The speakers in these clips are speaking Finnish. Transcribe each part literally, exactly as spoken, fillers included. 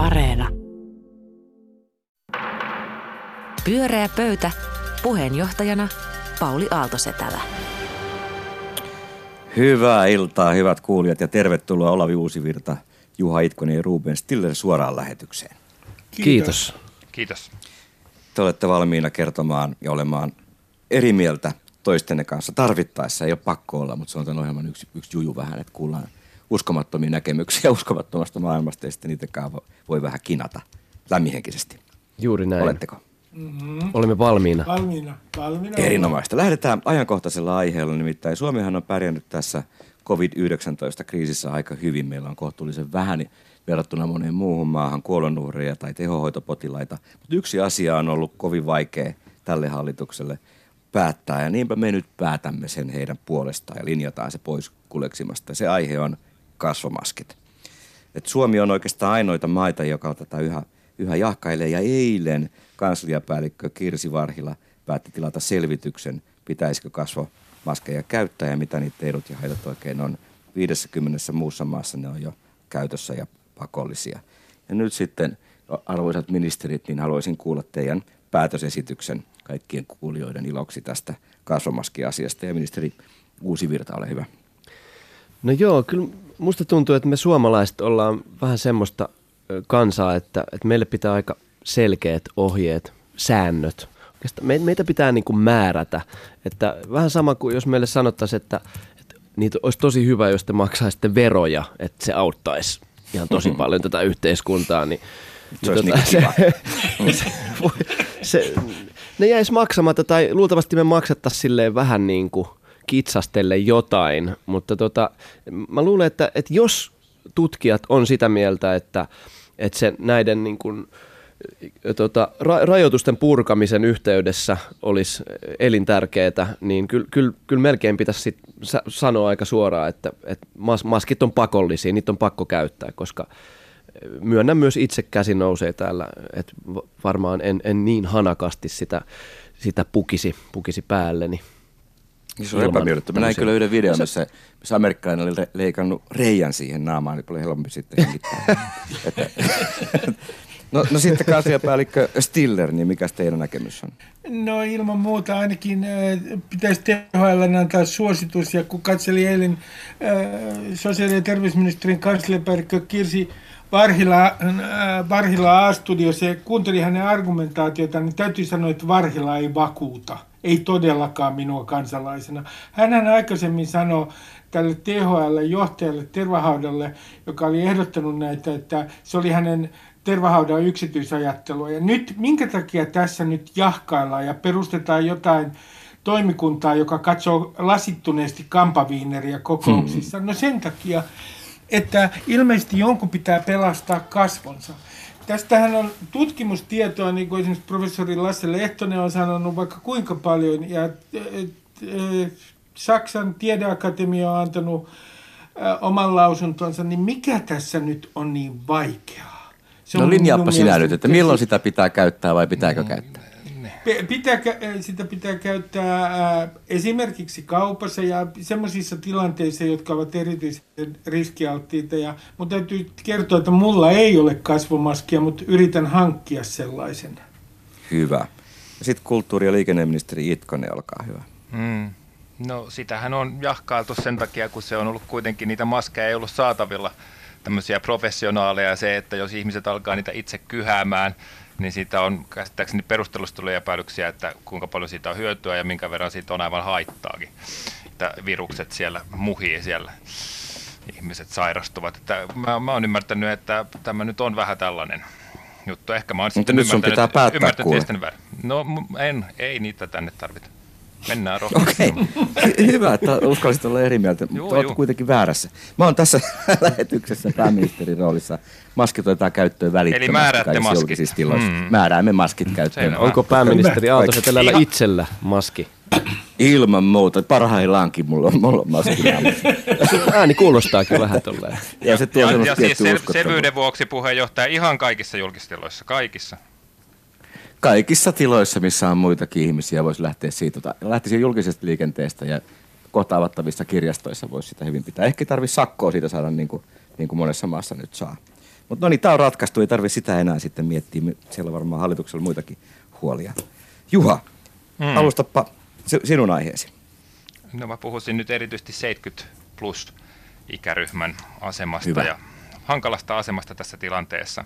Areena. Pyöreä pöytä. Puheenjohtajana Pauli Aalto-Setälä. Hyvää iltaa, hyvät kuulijat, ja tervetuloa Olavi Uusivirta, Juha Itkonen ja Ruben Stiller suoraan lähetykseen. Kiitos. Kiitos. Te olette valmiina kertomaan ja olemaan eri mieltä toistenne kanssa tarvittaessa. Ei ole pakko olla, mutta se on tämän ohjelman yksi, yksi juju vähän, että kuullaan uskomattomia näkemyksiä uskomattomasta maailmasta, ja sitten niitäkään voi vähän kinata lämmihenkisesti. Juuri näin. Oletteko? Mm-hmm. Olemme valmiina. Valmiina. valmiina. Erinomaista. Lähdetään ajankohtaisella aiheella, nimittäin Suomihan on pärjännyt tässä covid yhdeksäntoista kriisissä aika hyvin. Meillä on kohtuullisen vähän verrattuna moneen muuhun maahan kuolonuhreja tai tehohoitopotilaita. Mutta yksi asia on ollut kovin vaikea tälle hallitukselle päättää, ja niinpä me nyt päätämme sen heidän puolestaan ja linjataan se pois kuleksimasta. Se aihe on kasvomaskit. Et Suomi on oikeastaan ainoita maita, joka tätä yhä, yhä jahkailee, ja eilen kansliapäällikkö Kirsi Varhila päätti tilata selvityksen, pitäisikö kasvomaskeja käyttää ja mitä niitä edut ja haitat oikein on. viisikymmentä muussa maassa ne on jo käytössä ja pakollisia. Ja nyt sitten, arvoisat ministerit, niin haluaisin kuulla teidän päätösesityksen kaikkien kuulijoiden iloksi tästä kasvomaskiasiasta. Ja ministeri Uusivirta, ole hyvä. No joo, kyllä musta tuntuu, että me suomalaiset ollaan vähän semmoista kansaa, että, että meille pitää aika selkeät ohjeet, säännöt. Oikeastaan meitä pitää niin kuin määrätä. Että vähän sama kuin jos meille sanottaisiin, että, että niitä olisi tosi hyvä, jos te maksaisitte veroja, että se auttaisi ihan tosi paljon tätä yhteiskuntaa. Niin, se niin olisi tota, niin se, se, ne jäisi maksamatta, tai luultavasti me maksettaisiin silleen vähän niin kuin kitsastelle jotain, mutta tota, mä luulen, että, että jos tutkijat on sitä mieltä, että, että se näiden niin kuin Tota, ra- rajoitusten purkamisen yhteydessä olisi elintärkeää, niin kyllä kyl, kyl melkein pitäisi sit sa- sanoa aika suoraan, että et mas- maskit on pakollisia, niitä on pakko käyttää, koska myönnän myös itse käsi nousee täällä, että varmaan en, en niin hanakasti sitä, sitä pukisi, pukisi päälleni. Se on epämiellyttävä. Mä näin kyllä yhden videon, missä, missä amerikkalainen oli leikannut reijän siihen naamaan, niin paljon helpompi sitten hengittää. No, no sitten kansliapäällikkö Stiller, niin mikä teidän näkemys on? No ilman muuta ainakin äh, pitäisi T H L antaa suositus, ja kun katselin eilen äh, sosiaali- ja terveysministerin kansliapäällikkö Kirsi Varhila, äh, Varhila A-Studiossa ja kuuntelin hänen argumentaatiotaan, niin täytyy sanoa, että Varhila ei vakuuta, ei todellakaan minua kansalaisena. Hänhän aikaisemmin sanoi tälle T H L-johtajalle Tervahaudalle, joka oli ehdottanut näitä, että se oli hänen Tervahaudan yksityisajattelua. Ja nyt minkä takia tässä nyt jahkaillaan ja perustetaan jotain toimikuntaa, joka katsoo lasittuneesti kampaviineriä kokouksissa? No sen takia, että ilmeisesti jonkun pitää pelastaa kasvonsa. Tästähän on tutkimustietoa, niin kuin esimerkiksi professori Lasse Lehtonen on sanonut vaikka kuinka paljon, ja Saksan tiedeakatemia on antanut oman lausuntonsa, niin mikä tässä nyt on niin vaikeaa? No linjaappa sinä nyt, että milloin sitä pitää käyttää vai pitääkö käyttää? Pitää, sitä pitää käyttää esimerkiksi kaupassa ja semmoisissa tilanteissa, jotka ovat erityisen riskialttiita. Ja mun täytyy kertoa, että mulla ei ole kasvomaskia, mutta yritän hankkia sellaisen. Hyvä. Sitten kulttuuri- ja liikenneministeri Itkonen, olkaa hyvä. Mm. No sitähän on jahkailtu sen takia, kun se on ollut kuitenkin, niitä maskeja ei ollut saatavilla. Tämmöisiä professionaaleja, se, että jos ihmiset alkaa niitä itse kyhäämään, niin siitä on käsittääkseni perustelusta tulee epäilyksiä, että kuinka paljon siitä on hyötyä ja minkä verran siitä on aivan haittaakin, että virukset siellä muhii siellä, ihmiset sairastuvat. Että mä, mä oon ymmärtänyt, että tämä nyt on vähän tällainen juttu. Ehkä mä oon sitten ymmärtänyt, ymmärtänyt viestin väärin. No en, ei niitä tänne tarvita. Mennään rohkeasti. Okay. Hyvä, että uskallisit olla eri mieltä, juu, mutta olet kuitenkin väärässä. Mä oon tässä lähetyksessä pääministerin roolissa. Maskit otetaan käyttöön välittömästi. Eli määräätte maskit. Mm. Määräämme maskit käyttöön. Onko pääministeri Aalto-Setälällä itsellä maski? Ilman muuta. Parhaillaankin mulla on, mulla on maski. Ääni kuulostaakin vähän tolleen. Ja, se tuo ja, ja siis sel- selvyyden vuoksi puheenjohtaja ihan kaikissa julkistiloissa. Kaikissa. Kaikissa tiloissa, missä on muitakin ihmisiä, voisi lähteä siitä, lähtisi julkisesta liikenteestä ja kohtaavattavissa kirjastoissa voisi sitä hyvin pitää. Ehkä tarvitse sakkoa siitä saada, niin kuin, niin kuin monessa maassa nyt saa. Mutta no niin, tämä on ratkaistu, ei tarvitse sitä enää sitten miettiä. Siellä on varmaan hallituksella muitakin huolia. Juha, mm. alustappa sinun aiheesi. No mä puhuisin nyt erityisesti seitsemänkymmentä plus ikäryhmän asemasta. Hyvä. Ja hankalasta asemasta tässä tilanteessa.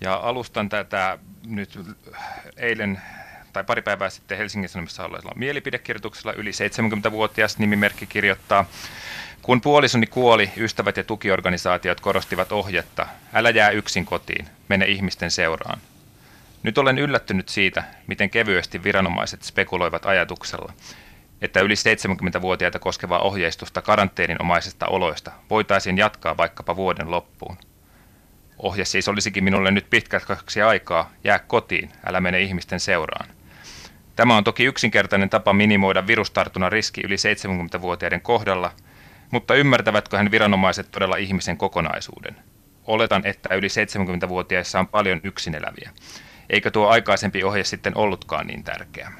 Ja alustan tätä nyt eilen tai pari päivää sitten Helsingin Sanomissa olleella mielipidekirjoituksella yli seitsemänkymmentävuotias nimimerkki kirjoittaa. Kun puolisoni kuoli, ystävät ja tukiorganisaatiot korostivat ohjetta. Älä jää yksin kotiin, mene ihmisten seuraan. Nyt olen yllättynyt siitä, miten kevyesti viranomaiset spekuloivat ajatuksella, että yli seitsemänkymmentävuotiaita koskevaa ohjeistusta karanteeninomaisista oloista voitaisiin jatkaa vaikkapa vuoden loppuun. Ohje siis olisikin minulle nyt pitkäksi aikaa, jää kotiin, älä mene ihmisten seuraan. Tämä on toki yksinkertainen tapa minimoida virustartunnan riski yli seitsemänkymmentävuotiaiden kohdalla, mutta ymmärtävätköhän viranomaiset todella ihmisen kokonaisuuden? Oletan, että yli seitsemänkymmentävuotiaissa on paljon yksineläviä. Eikä tuo aikaisempi ohje sitten ollutkaan niin tärkeä.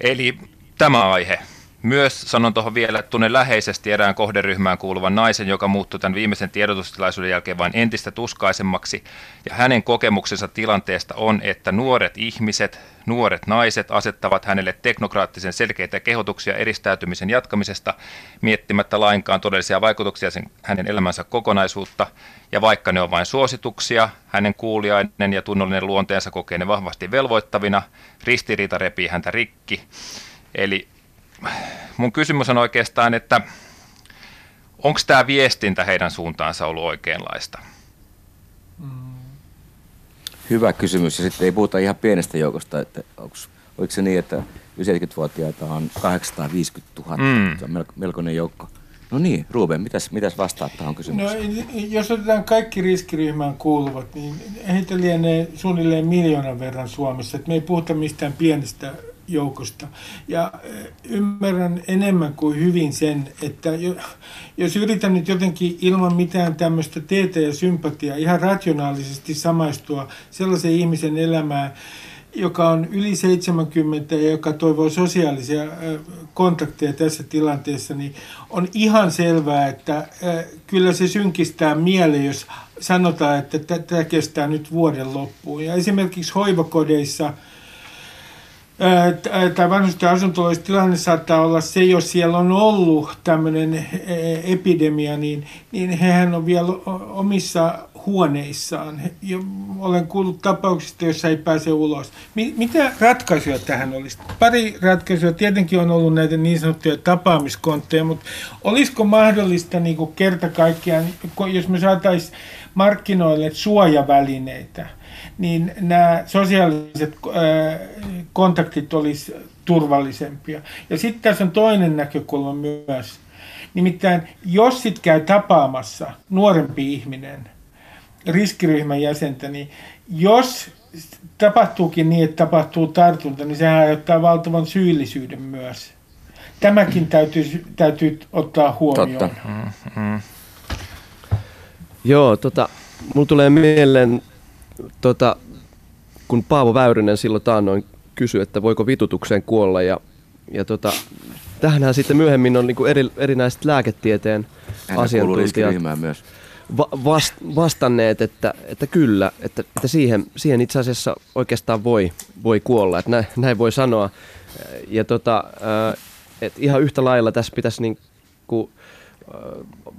Eli tämä aihe. Myös sanon tuohon vielä, että tunnen läheisesti erään kohderyhmään kuuluvan naisen, joka muuttui tämän viimeisen tiedotustilaisuuden jälkeen vain entistä tuskaisemmaksi. Ja hänen kokemuksensa tilanteesta on, että nuoret ihmiset, nuoret naiset asettavat hänelle teknokraattisen selkeitä kehotuksia eristäytymisen jatkamisesta, miettimättä lainkaan todellisia vaikutuksia sen, hänen elämänsä kokonaisuutta. Ja vaikka ne on vain suosituksia, hänen kuuliainen ja tunnollinen luonteensa kokee ne vahvasti velvoittavina, ristiriita repii häntä rikki. Eli mun kysymys on oikeastaan, että onko tämä viestintä heidän suuntaansa ollut oikeanlaista? Hyvä kysymys. Ja sitten ei puhuta ihan pienestä joukosta. Että onks, oliko se niin, että yhdeksänkymmentävuotiaita on kahdeksansataaviisikymmentätuhatta? Mm. Se on melkoinen joukko. No niin, Ruben, mitäs, mitäs vastaat tähän kysymykseen? No, jos otetaan kaikki riskiryhmään kuuluvat, niin heitä lienee suunnilleen miljoonan verran Suomessa. Et me ei puhuta mistään pienestä joukosta. Ja ymmärrän enemmän kuin hyvin sen, että jos yritän nyt jotenkin ilman mitään tämmöistä teetä ja sympatiaa ihan rationaalisesti samaistua sellaisen ihmisen elämään, joka on yli seitsemänkymmentä ja joka toivoo sosiaalisia kontakteja tässä tilanteessa, niin on ihan selvää, että kyllä se synkistää mieleen, jos sanotaan, että tämä kestää nyt vuoden loppuun. Ja esimerkiksi hoivakodeissa tai vanhusten asuntoloissa tilanne saattaa olla se, jos siellä on ollut tämmöinen epidemia, niin, niin hehän on vielä omissa huoneissaan. Olen kuullut tapauksista, joissa ei pääse ulos. Mitä ratkaisuja tähän olisi? Pari ratkaisua. Tietenkin on ollut näitä niin sanottuja tapaamiskontteja, mutta olisiko mahdollista niin kuin kerta kaikkiaan, jos me saataisiin markkinoille suojavälineitä, niin nämä sosiaaliset kontaktit olisi turvallisempia. Ja sitten tässä on toinen näkökulma myös. Nimittäin, jos sit käy tapaamassa nuorempi ihminen, riskiryhmän jäsentä, niin jos tapahtuukin niin, että tapahtuu tartunta, niin sehän aiheuttaa valtavan syyllisyyden myös. Tämäkin täytyy, täytyy ottaa huomioon. Totta. Mm-hmm. Joo, tota, mulla tulee mieleen, tota, kun Paavo Väyrynen silloin taannoin kysyi, että voiko vitutukseen kuolla. Ja, ja tota, tähänhän sitten myöhemmin on niinku eri, erinäiset lääketieteen Hän asiantuntijat myös. Vast, vastanneet, että, että kyllä, että, että siihen, siihen itse asiassa oikeastaan voi, voi kuolla, että näin, näin voi sanoa. Ja tota, että ihan yhtä lailla tässä pitäisi niin kuin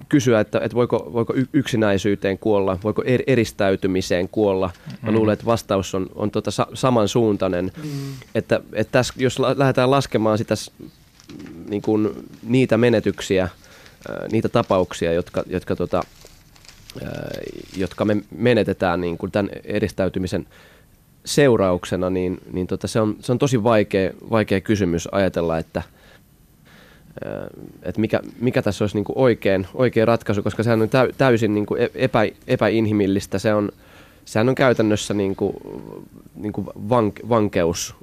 kysyä, että, että voiko, voiko yksinäisyyteen kuolla, voiko eristäytymiseen kuolla. Mä luulen, että vastaus on, on tota samansuuntainen, mm. että, että tässä, jos lähdetään laskemaan sitä, niin kuin niitä menetyksiä, niitä tapauksia, jotka, jotka tota, jotka me menetetään niin kuin tämän eristäytymisen seurauksena, niin, niin tota, se, on, se on tosi vaikea, vaikea kysymys ajatella, että, että mikä, mikä tässä olisi niin kuin oikein, oikea ratkaisu, koska sehän on täysin niin kuin epä, epäinhimillistä. Se on, sehän on käytännössä niin kuin, niin kuin vank, vankeus.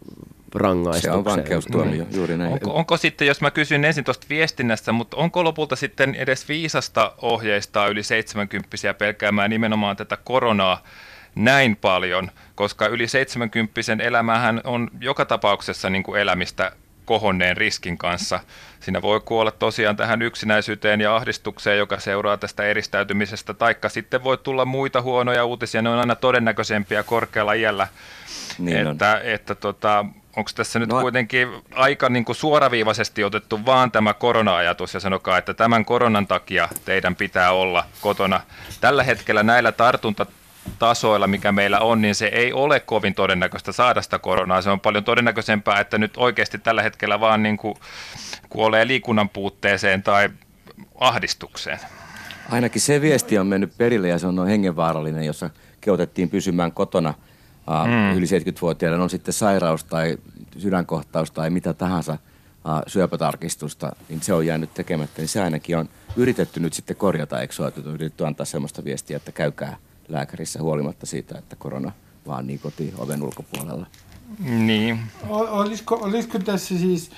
Se on vankeustuomio, juuri näin. Onko, onko sitten, jos mä kysyn ensin tuosta viestinnästä, mutta onko lopulta sitten edes viisasta ohjeistaa yli seitsemänkymppisiä pelkäämään nimenomaan tätä koronaa näin paljon, koska yli seitsemänkymppisen elämähän on joka tapauksessa niin kuin elämistä kohonneen riskin kanssa. Siinä voi kuolla tosiaan tähän yksinäisyyteen ja ahdistukseen, joka seuraa tästä eristäytymisestä, taikka sitten voi tulla muita huonoja uutisia, ne on aina todennäköisempiä korkealla iällä, niin että, että tota, onko tässä nyt no. kuitenkin aika niin kuin suoraviivaisesti otettu vaan tämä korona-ajatus ja sanokaa, että tämän koronan takia teidän pitää olla kotona. Tällä hetkellä näillä tartuntatasoilla, mikä meillä on, niin se ei ole kovin todennäköistä saada sitä koronaa. Se on paljon todennäköisempää, että nyt oikeasti tällä hetkellä vaan niin kuin kuolee liikunnan puutteeseen tai ahdistukseen. Ainakin se viesti on mennyt perille ja se on hengenvaarallinen, jossa kehotettiin pysymään kotona. Mm. Yli seitsemänkymmentävuotiaiden on sitten sairaus tai sydänkohtaus tai mitä tahansa syöpätarkistusta, niin se on jäänyt tekemättä. Niin se ainakin on yritetty nyt sitten korjata, eikö ole yritetty antaa sellaista viestiä, että käykää lääkärissä huolimatta siitä, että korona vaan niin kotiin oven ulkopuolella. Niin. Olisiko, olisiko tässä siis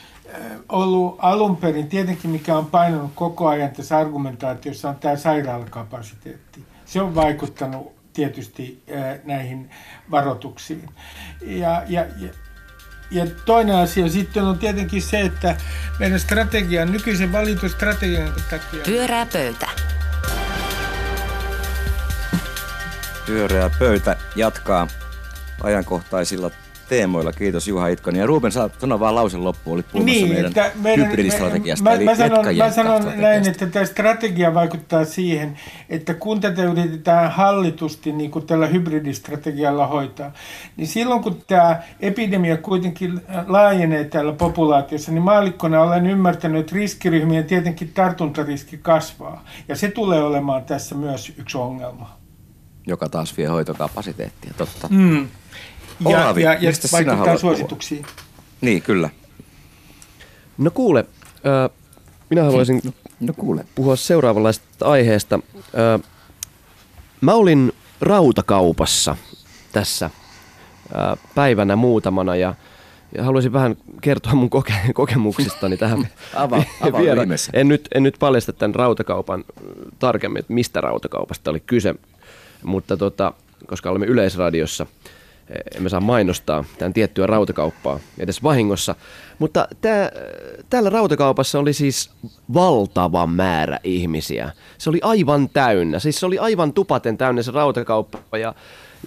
ollut alun perin, tietenkin mikä on painanut koko ajan tässä argumentaatiossa, on tämä sairaalakapasiteetti. Se on vaikuttanut tietysti näihin varoituksiin. Ja, ja, ja, ja toinen asia sitten on tietenkin se, että meidän strategian, nykyisen valintostrategian takia... Pyöreä pöytä. Pyöreä pöytä jatkaa ajankohtaisilla teemoilla. Kiitos Juha Itkonen. Ja Ruben, sano vaan lausen loppuun, olit puhumassa niin, meidän, meidän hybridistrategiasta. Mä, mä sanon, mä sanon näin, että tämä strategia vaikuttaa siihen, että kun tätä yritetään hallitusti niin kuin tällä hybridistrategialla hoitaa, niin silloin kun tämä epidemia kuitenkin laajenee täällä populaatiossa, niin maallikkona olen ymmärtänyt, että riskiryhmien tietenkin tartuntariski kasvaa. Ja se tulee olemaan tässä myös yksi ongelma. Joka taas vie hoitokapasiteettia, totta. Mm. Olavi, ja, ja mistä sinä haluat suosituksiin. Puhua? Niin, kyllä. No kuule, äh, minä haluaisin no, kuule. puhua seuraavanlaista aiheesta. Äh, mä olin Rautakaupassa tässä äh, päivänä muutamana ja, ja haluaisin vähän kertoa mun koke- kokemuksistani tähän. Avaa ava, ihmeessä. En nyt, en nyt paljasta tämän Rautakaupan tarkemmin, että mistä Rautakaupasta oli kyse, mutta tota, koska olemme Yleisradiossa, emme saa mainostaa tämän tiettyä Rautakauppaa edes vahingossa, mutta tää, täällä Rautakaupassa oli siis valtava määrä ihmisiä. Se oli aivan täynnä, siis se oli aivan tupaten täynnä se Rautakauppa ja,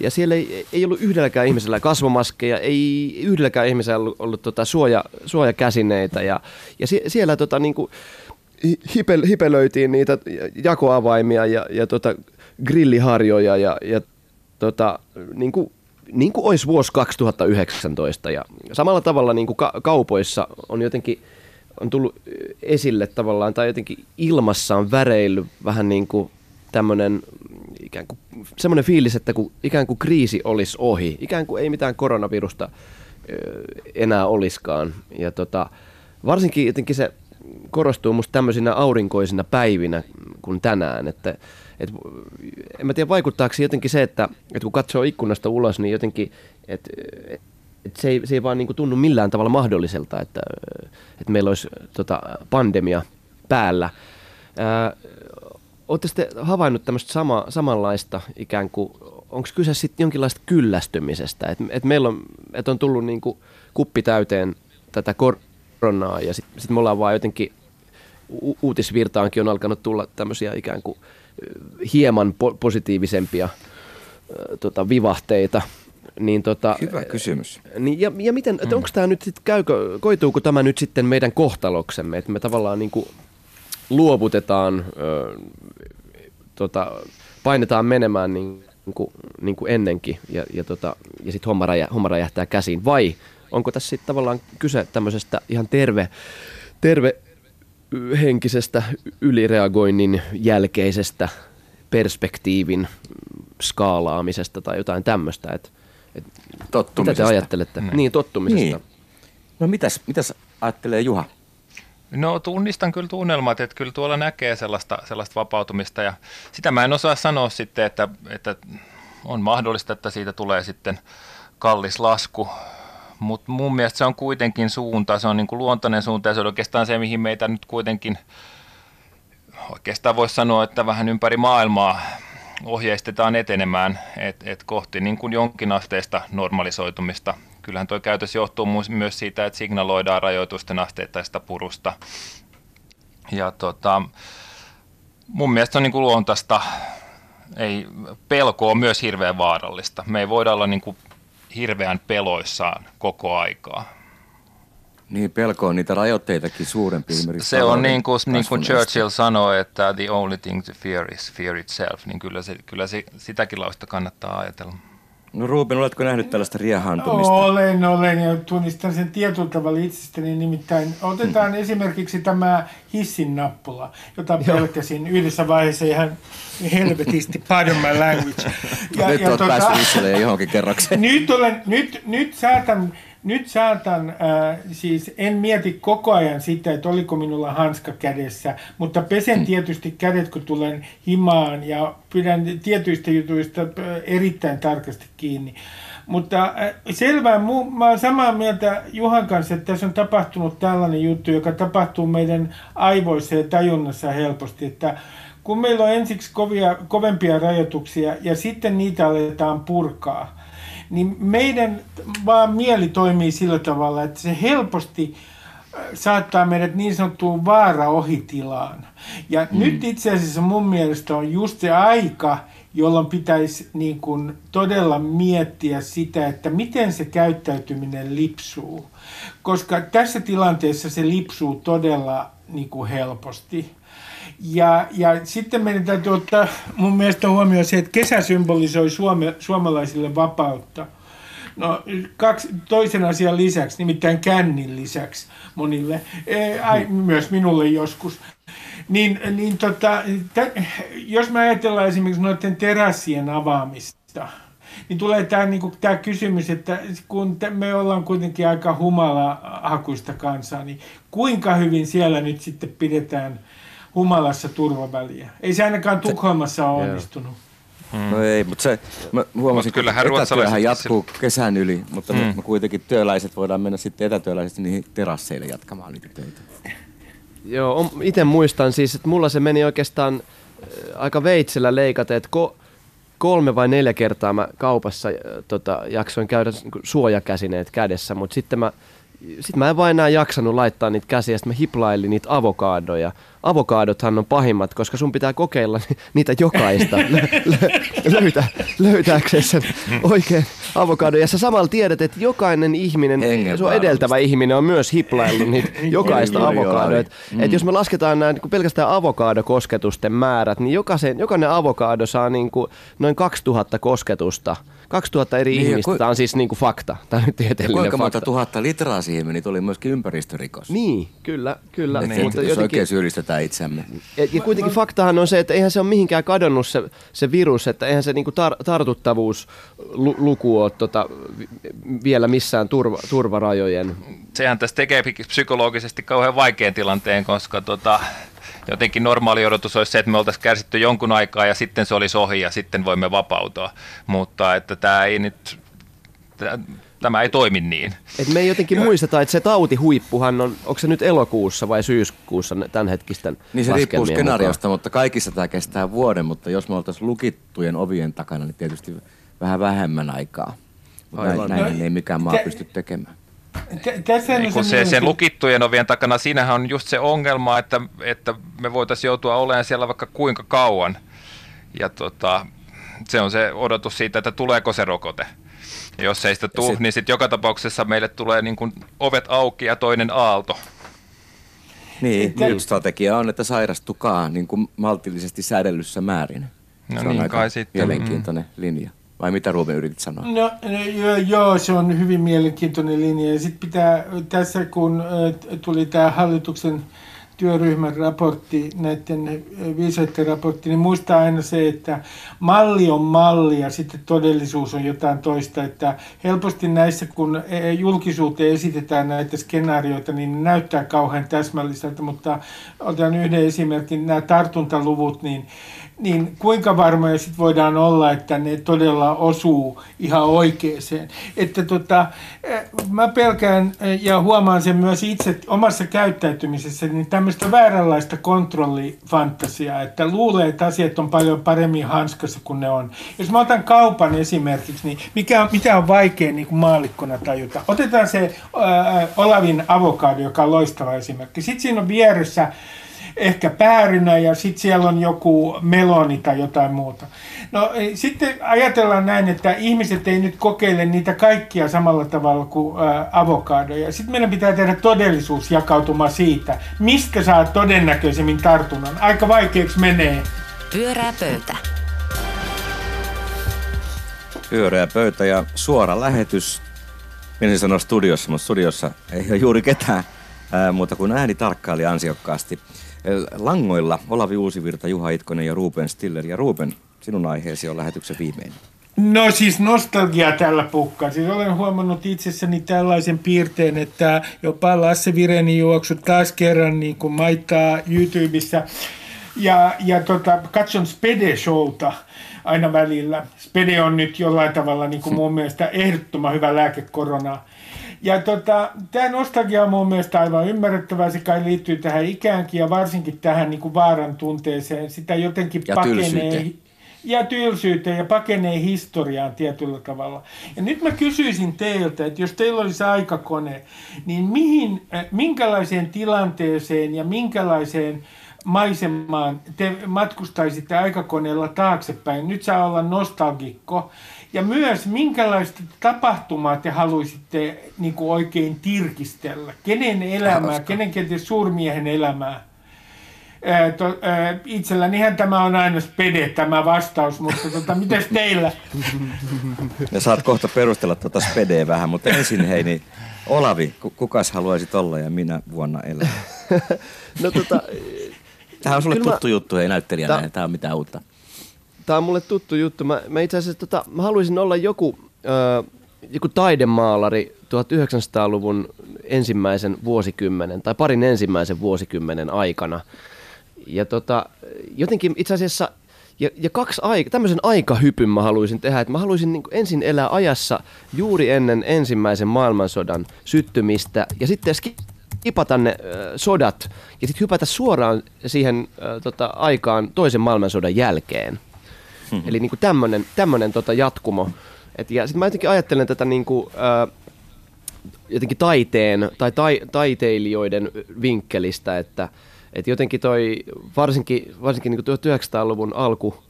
ja siellä ei, ei ollut yhdelläkään ihmisellä kasvomaskeja, ei yhdelläkään ihmisellä ollut, ollut tota suoja, suojakäsineitä ja, ja sie, siellä tota niinku hipel, hipelöitiin niitä jakoavaimia ja, ja tota grilliharjoja ja, ja tota niinku niin kuin olisi vuosi kaksituhattayhdeksäntoista ja samalla tavalla niin kuin ka- kaupoissa on jotenkin on tullut esille tavallaan tai jotenkin ilmassa on väreillyt vähän niin kuin tämmöinen ikään kuin semmoinen fiilis, että kun ikään kuin kriisi olisi ohi, ikään kuin ei mitään koronavirusta enää olisikaan ja tota, varsinkin jotenkin se korostuu musta tämmöisinä aurinkoisina päivinä kuin tänään, että Et, en mä tiedä, vaikuttaako jotenkin se, että, että kun katsoo ikkunasta ulos, niin jotenkin, että et se ei, se ei vaan niin kuin tunnu millään tavalla mahdolliselta, että, että meillä olisi tota, pandemia päällä. Oletteko te havainnut tämmöistä sama, samanlaista ikään kuin, onko kyse sitten jonkinlaista kyllästymisestä, että et meillä on, et on tullut niin kuin kuppi täyteen tätä koronaa ja sitten sit me ollaan vaan jotenkin, u- uutisvirtaankin on alkanut tulla tämmöisiä ikään kuin hieman po- positiivisempia äh, tota, vivahteita. Niin, tota, hyvä kysymys. Niin, ja, ja miten, mm. onko tämä nyt sit, käykö, koituuko tämä nyt sitten meidän kohtaloksemme, että me tavallaan niin kuin luovutetaan, äh, tota, painetaan menemään niin, niin, kuin, niin kuin ennenkin ja, ja, tota, ja sitten homma, räjä, homma räjähtää käsiin, vai onko tässä sitten tavallaan kyse tämmöisestä ihan terve, terve henkisestä ylireagoinnin jälkeisestä perspektiivin skaalaamisesta tai jotain tämmöistä. Et, et, mitä te ajattelette? Mm. Niin, tottumisesta. Niin. No mitäs, mitäs ajattelee Juha? No tunnistan kyllä tunnelmat, että kyllä tuolla näkee sellaista, sellaista vapautumista ja sitä mä en osaa sanoa sitten, että, että on mahdollista, että siitä tulee sitten kallis lasku. Mutta mun mielestä se on kuitenkin suunta, se on niinku luontainen suunta ja se on oikeastaan se, mihin meitä nyt kuitenkin, oikeastaan voisi sanoa, että vähän ympäri maailmaa ohjeistetaan etenemään et, et kohti niin kuin jonkinasteista normalisoitumista. kyllähän tuo käytös johtuu myös siitä, että signaloidaan rajoitusten asteittaista purusta. Ja tota, mun mielestä on niin kuin luontaista, ei, pelko on myös hirveän vaarallista. Me ei voida olla niin kuin hirveän peloissaan koko aikaa. Niin, pelko on niitä rajoitteitakin suurempi ymmärrystä. Se on niin kuin, niin kuin Churchill sanoi, että the only thing to fear is fear itself, niin kyllä, se, kyllä se, sitäkin lausta kannattaa ajatella. No Ruben, oletko nähnyt tällaista riehaantumista? Olen, olen ja tunnistan sen tietyllä tavalla itsestäni. Nimittäin otetaan hmm. esimerkiksi tämä hissin nappula, jota pelkäsin yhdessä vaiheessa ihan helvetisti, pardon my language. Ja, nyt ja olet tuota, päässyt hissille ja johonkin kerrokseen. Nyt, olen, nyt, nyt säätän... Nyt saatan, äh, siis en mieti koko ajan sitä, että oliko minulla hanska kädessä, mutta pesen tietysti kädet, kun tulen himaan ja pidän tietyistä jutuista erittäin tarkasti kiinni. Mutta äh, selvää, mu- mä olen samaa mieltä Juhan kanssa, että tässä on tapahtunut tällainen juttu, joka tapahtuu meidän aivoissa ja tajunnassa helposti, että kun meillä on ensiksi kovia, kovempia rajoituksia ja sitten niitä aletaan purkaa, niin meidän vaan mieli toimii sillä tavalla, että se helposti saattaa meidät niin sanottuun vaaraohitilaan. Ja mm. nyt itse asiassa mun mielestä on just se aika, jolloin pitäisi niin kuin todella miettiä sitä, että miten se käyttäytyminen lipsuu. Koska tässä tilanteessa se lipsuu todella niin kuin helposti. Ja, ja sitten meidän täytyy ottaa mun mielestä huomioon se, että kesä symbolisoi suome, suomalaisille vapautta. No kaksi, toisen asian lisäksi, nimittäin kännin lisäksi monille, e, ai, myös minulle joskus. Niin, niin tota, t- jos mä ajatellaan esimerkiksi noiden terassien avaamista, niin tulee tämä niinku, kysymys, että kun te, me ollaan kuitenkin aika humalahakuista kansaa, niin kuinka hyvin siellä nyt sitten pidetään humalassa turvaväliä. Ei se ainakaan Tukholmassa ole onnistunut. Mm. No ei, mutta se, mä huomasin, Mut että etätyöhän jatkuu sillä kesän yli, mutta mm. me kuitenkin työläiset voidaan mennä sitten etätyöläisesti niihin terasseille jatkamaan niitä töitä. Joo, itse muistan siis, että mulla se meni oikeastaan aika veitsellä leikata, että ko- kolme vai neljä kertaa mä kaupassa tota, jaksoin käydä suojakäsineet kädessä, mutta sitten mä Sitten mä en vaan enää jaksanut laittaa niitä käsiä, sitten mä hiplailin niitä avokaadoja. Avokaadothan on pahimmat, koska sun pitää kokeilla niitä jokaista lö- lö- löytä, löytääkseen sen oikein avokadon. Ja sä samalla tiedät, että jokainen ihminen, sun edeltävä ihminen on myös hiplaillut niitä jokaista avokaadoja. Että et jos me lasketaan nämä niin pelkästään avokaadokosketusten määrät, niin jokaisen, jokainen avokaado saa niin kuin noin kaksituhatta kosketusta. kaksituhatta eri niin, ihmistä, ku... tämä on siis niinku fakta, tämä on tieteellinen fakta. Kuinka monta tuhatta litraa siihen meni, tuli myöskin ympäristörikos. Niin, kyllä, kyllä. Niin, mutta jos jotenkin oikein syyllistetään itseämme. Ja, ja kuitenkin faktahan on se, että eihän se ole mihinkään kadonnut se, se virus, että eihän se niinku tar- tartuttavuusluku ole tota, vielä missään turva, turvarajojen. Sehän tässä tekee psykologisesti kauhean vaikean tilanteen, koska tota, jotenkin normaali odotus olisi se, että me oltaisiin kärsitty jonkun aikaa ja sitten se olisi ohi ja sitten voimme vapautua, mutta että tämä ei nyt, tämä ei toimi niin. Et me ei jotenkin muisteta, että se tautihuippuhan on, onko se nyt elokuussa vai syyskuussa tämänhetkisten laskelmien? Niin se riippuu skenaariosta, mutta kaikissa tämä kestää vuoden, mutta jos me oltaisiin lukittujen ovien takana, niin tietysti vähän vähemmän aikaa, mutta näin, näin ei mikään maa pysty tekemään. Niin kun se, sen lukittujen ovien takana, siinähän on just se ongelma, että, että me voitaisiin joutua olemaan siellä vaikka kuinka kauan. Ja tota, se on se odotus siitä, että tuleeko se rokote. Ja jos ei sitä tule, sit, niin sitten joka tapauksessa meille tulee niin kun ovet auki ja toinen aalto. Niin, yksi strategia on, että sairastukaa niin kuin maltillisesti säädellyssä määrin. No se on niin aika mielenkiintoinen mm. linja. Vai mitä Ruben yritit sanoa? No, no joo, se on hyvin mielenkiintoinen linja. Ja sitten pitää tässä, kun tuli tämä hallituksen työryhmän raportti, näiden viisaiden raportti, niin muistaa aina se, että malli on malli ja sitten todellisuus on jotain toista. Että helposti näissä, kun julkisuuteen esitetään näitä skenaarioita, niin ne näyttää kauhean täsmälliseltä, mutta otan yhden esimerkin, nämä tartuntaluvut, niin niin kuinka varmoja sitten voidaan olla, että ne todella osuu ihan oikeeseen. Että tota, mä pelkään ja huomaan sen myös itse omassa käyttäytymisessäni, niin tämmöisiä tämmöistä vääränlaista kontrollifantasiaa, että luulee, että asiat on paljon paremmin hanskassa kuin ne on. Jos mä otan kaupan esimerkiksi, niin mikä on, mitä on vaikea niin kuin maallikkona tajuta? Otetaan se ää, Olavin avokado, joka on loistava esimerkki. Sitten siinä on vieressä ehkä päärynä ja sitten siellä on joku meloni tai jotain muuta. No sitten ajatellaan näin, että ihmiset ei nyt kokeile niitä kaikkia samalla tavalla kuin avokadoja. Sitten meidän pitää tehdä todellisuusjakautuma siitä, mistä saa todennäköisemmin tartunnan. Aika vaikeaksi menee. Pyöreä pöytä. Pyöreä pöytä ja suora lähetys. Minä sanoa studiossa, mutta studiossa ei ole juuri ketään ää, muuta kuin ääni tarkkaili ansiokkaasti. Langoilla Olavi Uusivirta, Juha Itkonen ja Ruben Stiller. Ja Ruben, sinun aiheesi on lähetyksen viimeinen. No siis nostalgia tällä pukkaa. Siis olen huomannut itsessäni tällaisen piirteen, että jopa Lasse Vireni juoksu taas kerran niin kuin maittaa YouTubessa. Ja, ja tota, katson Spede-showta aina välillä. Spede on nyt jollain tavalla niin kuin mun mielestä ehdottoman hyvä lääke koronaa. Ja tota, tämä nostalgia on mun mielestä aivan ymmärrettävää, se kai liittyy tähän ikäänkin ja varsinkin tähän niin kuin vaaran tunteeseen. Sitä jotenkin ja pakenee tylsyyteen. ja tylsyyteen ja pakenee historiaan tietyllä tavalla. Ja nyt mä kysyisin teiltä, että jos teillä olisi aikakone, niin mihin, minkälaiseen tilanteeseen ja minkälaiseen maisemaan te matkustaisitte aikakoneella taaksepäin? Nyt saa olla nostalgikko. Ja myös, minkälaista tapahtumaa te haluaisitte niin kuin oikein tirkistellä? Kenen elämää, kenen kenties suurmiehen elämää? Ää, to, ää, itsellänihän tämä on aina Spede, tämä vastaus, mutta tota, mitäs teillä? Ja saat kohta perustella tuota Spedeä vähän, mutta ensin hei, niin Olavi, kukas haluaisit olla ja minä vuonna elää? No tota... Tämä on sulle Kyllä tuttu mä... juttu, ei näyttelijänä, Ta... tämä on mitään uutta. Tämä on mulle tuttu juttu. Mä, mä itse asiassa tota, mä haluaisin olla joku, ö, joku taidemaalari tuhatyhdeksänsataaluvun ensimmäisen vuosikymmenen tai parin ensimmäisen vuosikymmenen aikana. Ja tota, jotenkin itse asiassa, ja, ja kaksi aika, tämmöisen aikahypyn mä haluaisin tehdä, että mä haluaisin niin kuin ensin elää ajassa juuri ennen ensimmäisen maailmansodan syttymistä ja sitten skipata ne äh, sodat ja sitten hypätä suoraan siihen äh, tota, aikaan toisen maailmansodan jälkeen. Mm-hmm. Eli niinku tämmönen, tämmönen tota jatkumo. Et ja sit mä jotenkin ajattelen tätä niinku, ää, jotenkin taiteen tai, tai taiteilijoiden vinkkelistä, että et jotenkin toi varsinkin, varsinkin niinku tuhatyhdeksänsataaluvun alku,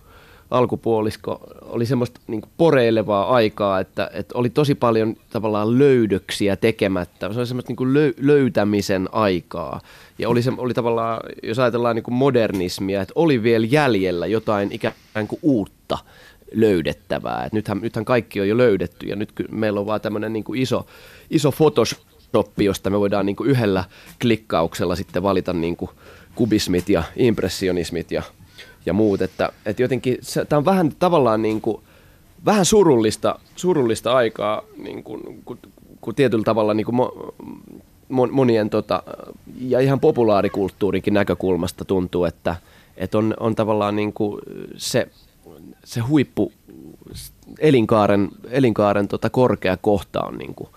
alkupuolisko oli semmoista niinku poreilevaa aikaa, että et oli tosi paljon tavallaan löydöksiä tekemättä. Se oli semmoista niinku löy, löytämisen aikaa. Ja oli, se, oli tavallaan, jos ajatellaan niin kuin modernismia, että oli vielä jäljellä jotain ikään kuin uutta löydettävää. Et nythän, nythän kaikki on jo löydetty ja nyt meillä on vaan tämmöinen niin kuin iso, iso Photoshop, josta me voidaan niin kuin yhdellä klikkauksella sitten valita niin kuin kubismit ja impressionismit ja, ja muut. Että, et jotenkin tämä on vähän tavallaan niin kuin, vähän surullista, surullista aikaa, niin kuin, kun, kun tietyllä tavalla... Niin kuin mo- monien tota, ja ihan populaarikulttuurinkin näkökulmasta tuntuu, että, että on, on tavallaan niin kuin se, se huippu elinkaaren, elinkaaren tota korkea kohta on niin kuin,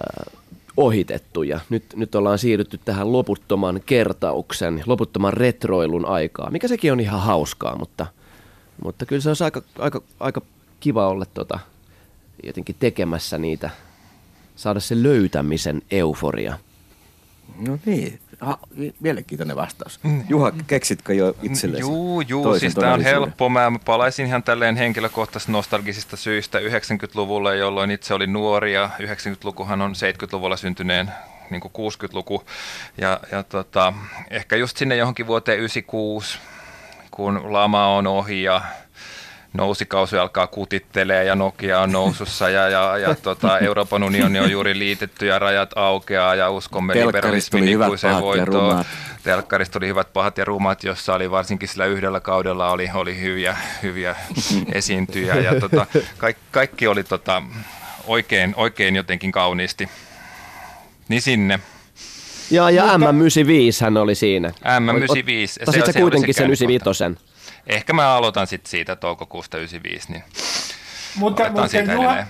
äh, ohitettu ja nyt, nyt ollaan siirrytty tähän loputtoman kertauksen, loputtoman retroilun aikaan, mikä sekin on ihan hauskaa, mutta, mutta kyllä se on aika, aika, aika kiva olla tota, jotenkin tekemässä niitä, saada se löytämisen euforia. No niin, ah, mielenkiintoinen vastaus. Mm. Juha, keksitkö jo itsellesi? Juu, juu, siis tämä on helppo. Mä palaisin ihan tälleen henkilökohtaisista nostalgisista syistä yhdeksänkymmentäluvulla, jolloin itse oli nuori ja yhdeksänkymmentälukuhan on seitsemänkymmentäluvulla syntyneen niin kuin kuusikymmentäluku. Ja, ja tota, ehkä just sinne johonkin vuoteen yhdeksänkymmentäkuusi, kun lama on ohi ja nousikausi alkaa kutittelee ja Nokia on nousussa ja, ja, ja tota, Euroopan unioni on juuri liitetty ja rajat aukeaa ja uskomme liberalismin ikuiseen voittoon. Telkkarista oli Hyvät, pahat ja rumat, jossa oli varsinkin sillä yhdellä kaudella oli, oli hyviä, hyviä esiintyjä ja tota, kaikki, kaikki oli tota, oikein, oikein jotenkin kauniisti. Niin sinne. Joo, ja M yhdeksänkymmentäviisi hän oli siinä. M yhdeksänkymmentäviisi. Mutta sitten kuitenkin sen yhdeksänkymmentäviisi. Ehkä mä aloitan sitten siitä toukokuusta yhdeksänkymmentäviisi, niin mutta, aletaan siitä edelleen.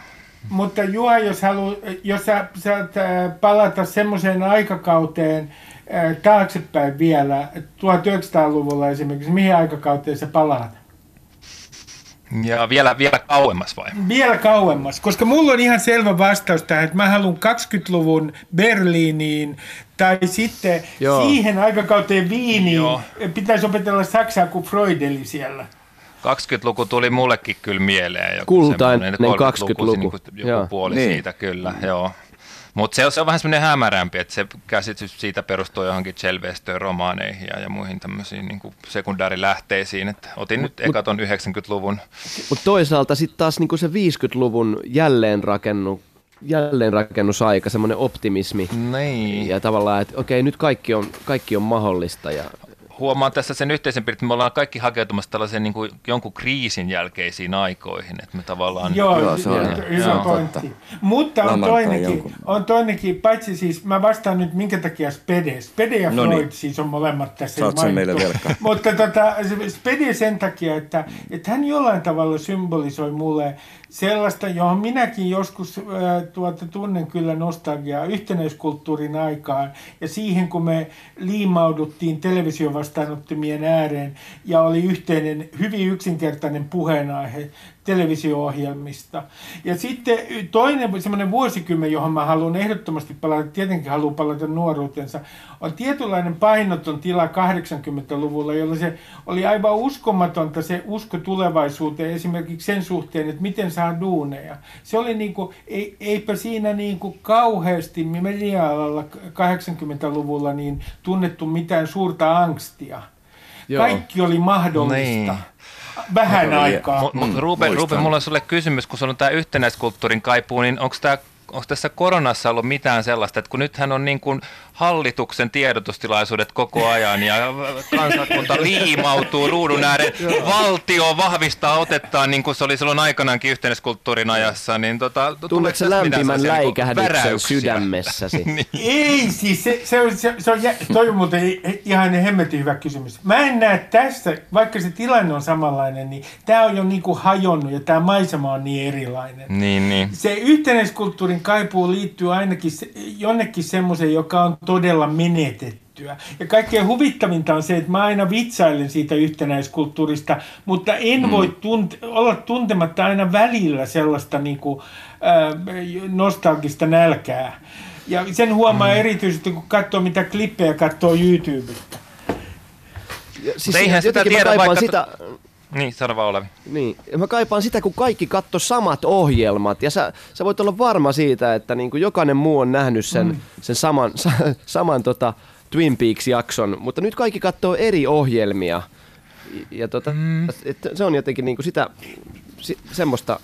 Mutta Juha, jos, halu, jos sä, sä palata semmoiseen aikakauteen, taaksepäin vielä, tuhatyhdeksänsataaluvulla esimerkiksi, mihin aikakauteen sä palaat? Ja vielä, vielä kauemmas vai? Vielä kauemmas, koska mulla on ihan selvä vastaus tähän, että mä haluan kaksikymmentäluvun Berliiniin tai sitten Joo. siihen aikakauteen Viiniin. Joo. Pitäisi opetella saksaa, kun Freud eli siellä. kaksikymmentäluku tuli mullekin kyllä mieleen. Kultainen kaksikymmentäluku. Niin joku puoli niin. siitä kyllä, joo. Mutta se, se on vähän semmoinen hämärämpi, että se käsitys siitä perustuu johonkin Sylvesterin romaaneihin ja, ja muihin tämmöisiin niin sekundäärilähteisiin. Et otin mut, nyt eka ton yhdeksänkymmentäluvun. Mutta toisaalta sitten taas niin se viidenkymmenenluvun jälleenrakennu, jälleenrakennusaika, semmoinen optimismi. Niin. Ja tavallaan, että okei, nyt kaikki on, kaikki on mahdollista ja... Huomaan tässä sen yhteisen piirtein, että me ollaan kaikki hakeutumassa tällaiseen niin kuin jonkun kriisin jälkeisiin aikoihin, että me tavallaan... Joo, joo se on hyvä pointti. Mutta on toinenkin, on toinenkin, paitsi siis, mä vastaan nyt minkä takia Spede. Spede ja Freud no niin. siis on molemmat tässä mainittu. Mutta tota, Spede sen takia, että, että hän jollain tavalla symbolisoi mulle sellaista, johon minäkin joskus äh, tuota, tunnen kyllä nostalgiaa yhtenäiskulttuurin aikaan ja siihen, kun me liimauduttiin televisiovastaanottimien ääreen ja oli yhteinen, hyvin yksinkertainen puheenaihe televisio-ohjelmista. Ja sitten toinen semmoinen vuosikymmen, johon mä haluan ehdottomasti palata, tietenkin haluan palata nuoruutensa, on tietynlainen painoton tila kahdeksankymmentäluvulla, jolla se oli aivan uskomatonta se usko tulevaisuuteen, esimerkiksi sen suhteen, että miten saa duuneja. Se oli niin kuin, ei, eipä siinä niin kuin kauheasti media-alalla kahdeksankymmentäluvulla niin tunnettu mitään suurta angstia. Joo. Kaikki oli mahdollista. Niin. Vähän aikaa. M- m- Ruben, Ruben, mulla on sulle kysymys, kun sulla on tämä yhtenäiskulttuurin kaipuu, niin onko tämä Onko tässä koronassa ollut mitään sellaista, että kun nythän on niin kuin hallituksen tiedotustilaisuudet koko ajan ja kansakunta liimautuu ruudun ääreen, valtio vahvistaa otettaan niin kuin se oli silloin aikanaankin yhteiskulttuurin ajassa, niin tota, tuleeko se lämpimän läikähdyksen sydämessäsi? Niin. Ei siis, se, se on, se, se on, toi on muuten ihan hemmetin hyvä kysymys. Mä en näe tässä, vaikka se tilanne on samanlainen, niin tämä on jo niin kuin hajonnut ja tämä maisema on niin erilainen. Niin, niin. Se yhteiskulttuurin kaipuu liittyy ainakin jonnekin semmoiseen, joka on todella menetettyä. Ja kaikkein huvittavinta on se, että mä aina vitsailen siitä yhtenäiskulttuurista, mutta en mm. voi tunt- olla tuntematta aina välillä sellaista niin kuin, äh, nostalgista nälkää. Ja sen huomaa mm. erityisesti, kun katsoo mitä klippejä katsoo YouTubesta. Siis eihän sitä tiedä vaikka... Sitä... Niin, sano vaan Olavi. Niin, mä kaipaan sitä, kun kaikki katsoi samat ohjelmat, ja sä, sä voit olla varma siitä, että niin kuin jokainen muu on nähnyt sen, mm. sen saman, sa, saman tota Twin Peaks-jakson, mutta nyt kaikki katsoo eri ohjelmia, ja tota, mm. että se on jotenkin niin kuin sitä, si, semmoista,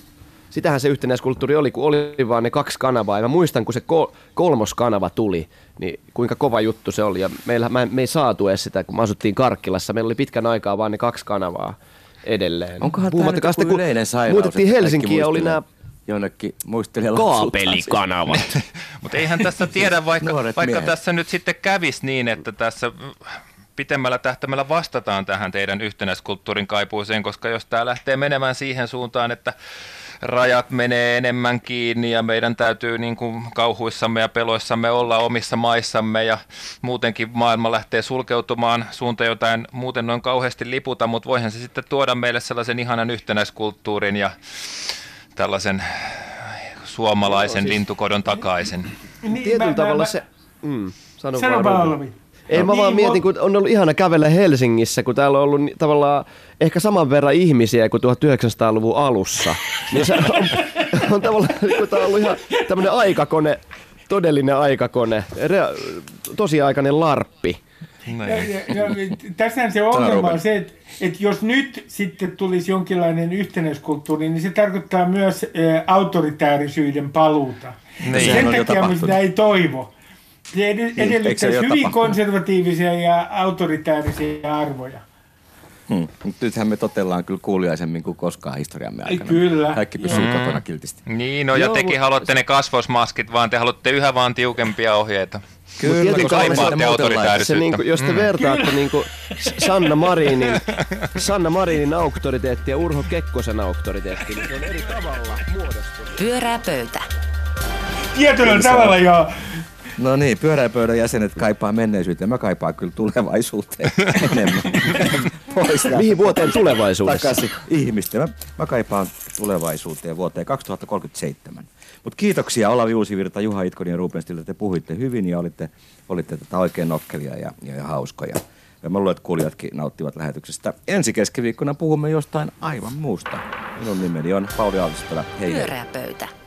sitähän se yhtenäiskulttuuri oli, kun oli vaan ne kaksi kanavaa, ja mä muistan, kun se kol, kolmos kanava tuli, niin kuinka kova juttu se oli, ja meillä, mä, me ei saatu edes sitä, kun me asuttiin Karkkilassa, meillä oli pitkän aikaa vaan ne kaksi kanavaa edelleen. Onkohan tämä nyt joku kun yleinen sairaus? Muutettiin Helsinkiin ja oli nämä jonnekin kaapelikanavat. Mutta eihän tässä tiedä, vaikka, vaikka tässä nyt sitten kävisi niin, että tässä pitemmällä tähtäimellä vastataan tähän teidän yhtenäiskulttuurin kaipuuseen, koska jos tämä lähtee menemään siihen suuntaan, että rajat menee enemmän kiinni ja meidän täytyy niin kuin kauhuissamme ja peloissamme olla omissa maissamme ja muutenkin maailma lähtee sulkeutumaan suuntaan, jotain muuten noin kauheasti liputa, mutta voihan se sitten tuoda meille sellaisen ihanan yhtenäiskulttuurin ja tällaisen suomalaisen siis lintukodon takaisin. Niin, Tietyllä mä, tavalla mä, se... Mm, sano sano vaan, Ei no, mä niin, vaan mietin, kun on ollut ihana kävellä Helsingissä, kun täällä on ollut tavallaan ehkä saman verran ihmisiä kuin tuhatyhdeksänsataaluvun alussa. Niin se on, on tavallaan, kun tää on ollut ihan tämmönen aikakone, todellinen aikakone, rea- tosiaikainen larppi. Tässähän se ongelma on se, että, että jos nyt sitten tulisi jonkinlainen yhtenäiskulttuuri, niin se tarkoittaa myös autoritäärisyyden paluuta. Niin, sen takia me sitä ei toivo. Se edellyttäisi hyvin tapahtunut? konservatiivisia ja autoritäärisiä arvoja. Hmm. Nythän me totellaan kyllä kuuliaisemmin kuin koskaan historiamme aikana. Kyllä. Kaikki pysyy mm. kotona kiltisti. Niin, no ja tekin haluatte ne kasvoismaskit, vaan te haluatte yhä vaan tiukempia ohjeita. Kyllä, kun kaipaatte autoritäärisyyttä. Niinku, jos te mm. vertaatte niinku Sanna Marinin, Sanna Marinin auktoriteetti ja Urho Kekkosen auktoriteetti, niin se on eri tavalla muodostunut. Pyörää pöytä. Tietyllä tavalla joo. No niin, pyöreän pöydän jäsenet kaipaa menneisyyteen. Mä kaipaan kyllä tulevaisuuteen enemmän. Pois mihin vuoteen tulevaisuudessa? Takaisin ihmisten. Mä, mä kaipaan tulevaisuuteen vuoteen kaksituhattakolmekymmentäseitsemän. Mutta kiitoksia Olavi Uusivirta, Juha Itkonen ja Ruben Stiller. Te puhuitte hyvin ja olitte, olitte tätä oikein nokkelia ja, ja, ja hauskoja. Ja mä luulen, että kuulijatkin nauttivat lähetyksestä. Ensi keskiviikkona puhumme jostain aivan muusta. Minun nimeni on Pauli Aalto-Setälä. Hei. Pyöreä pöytä.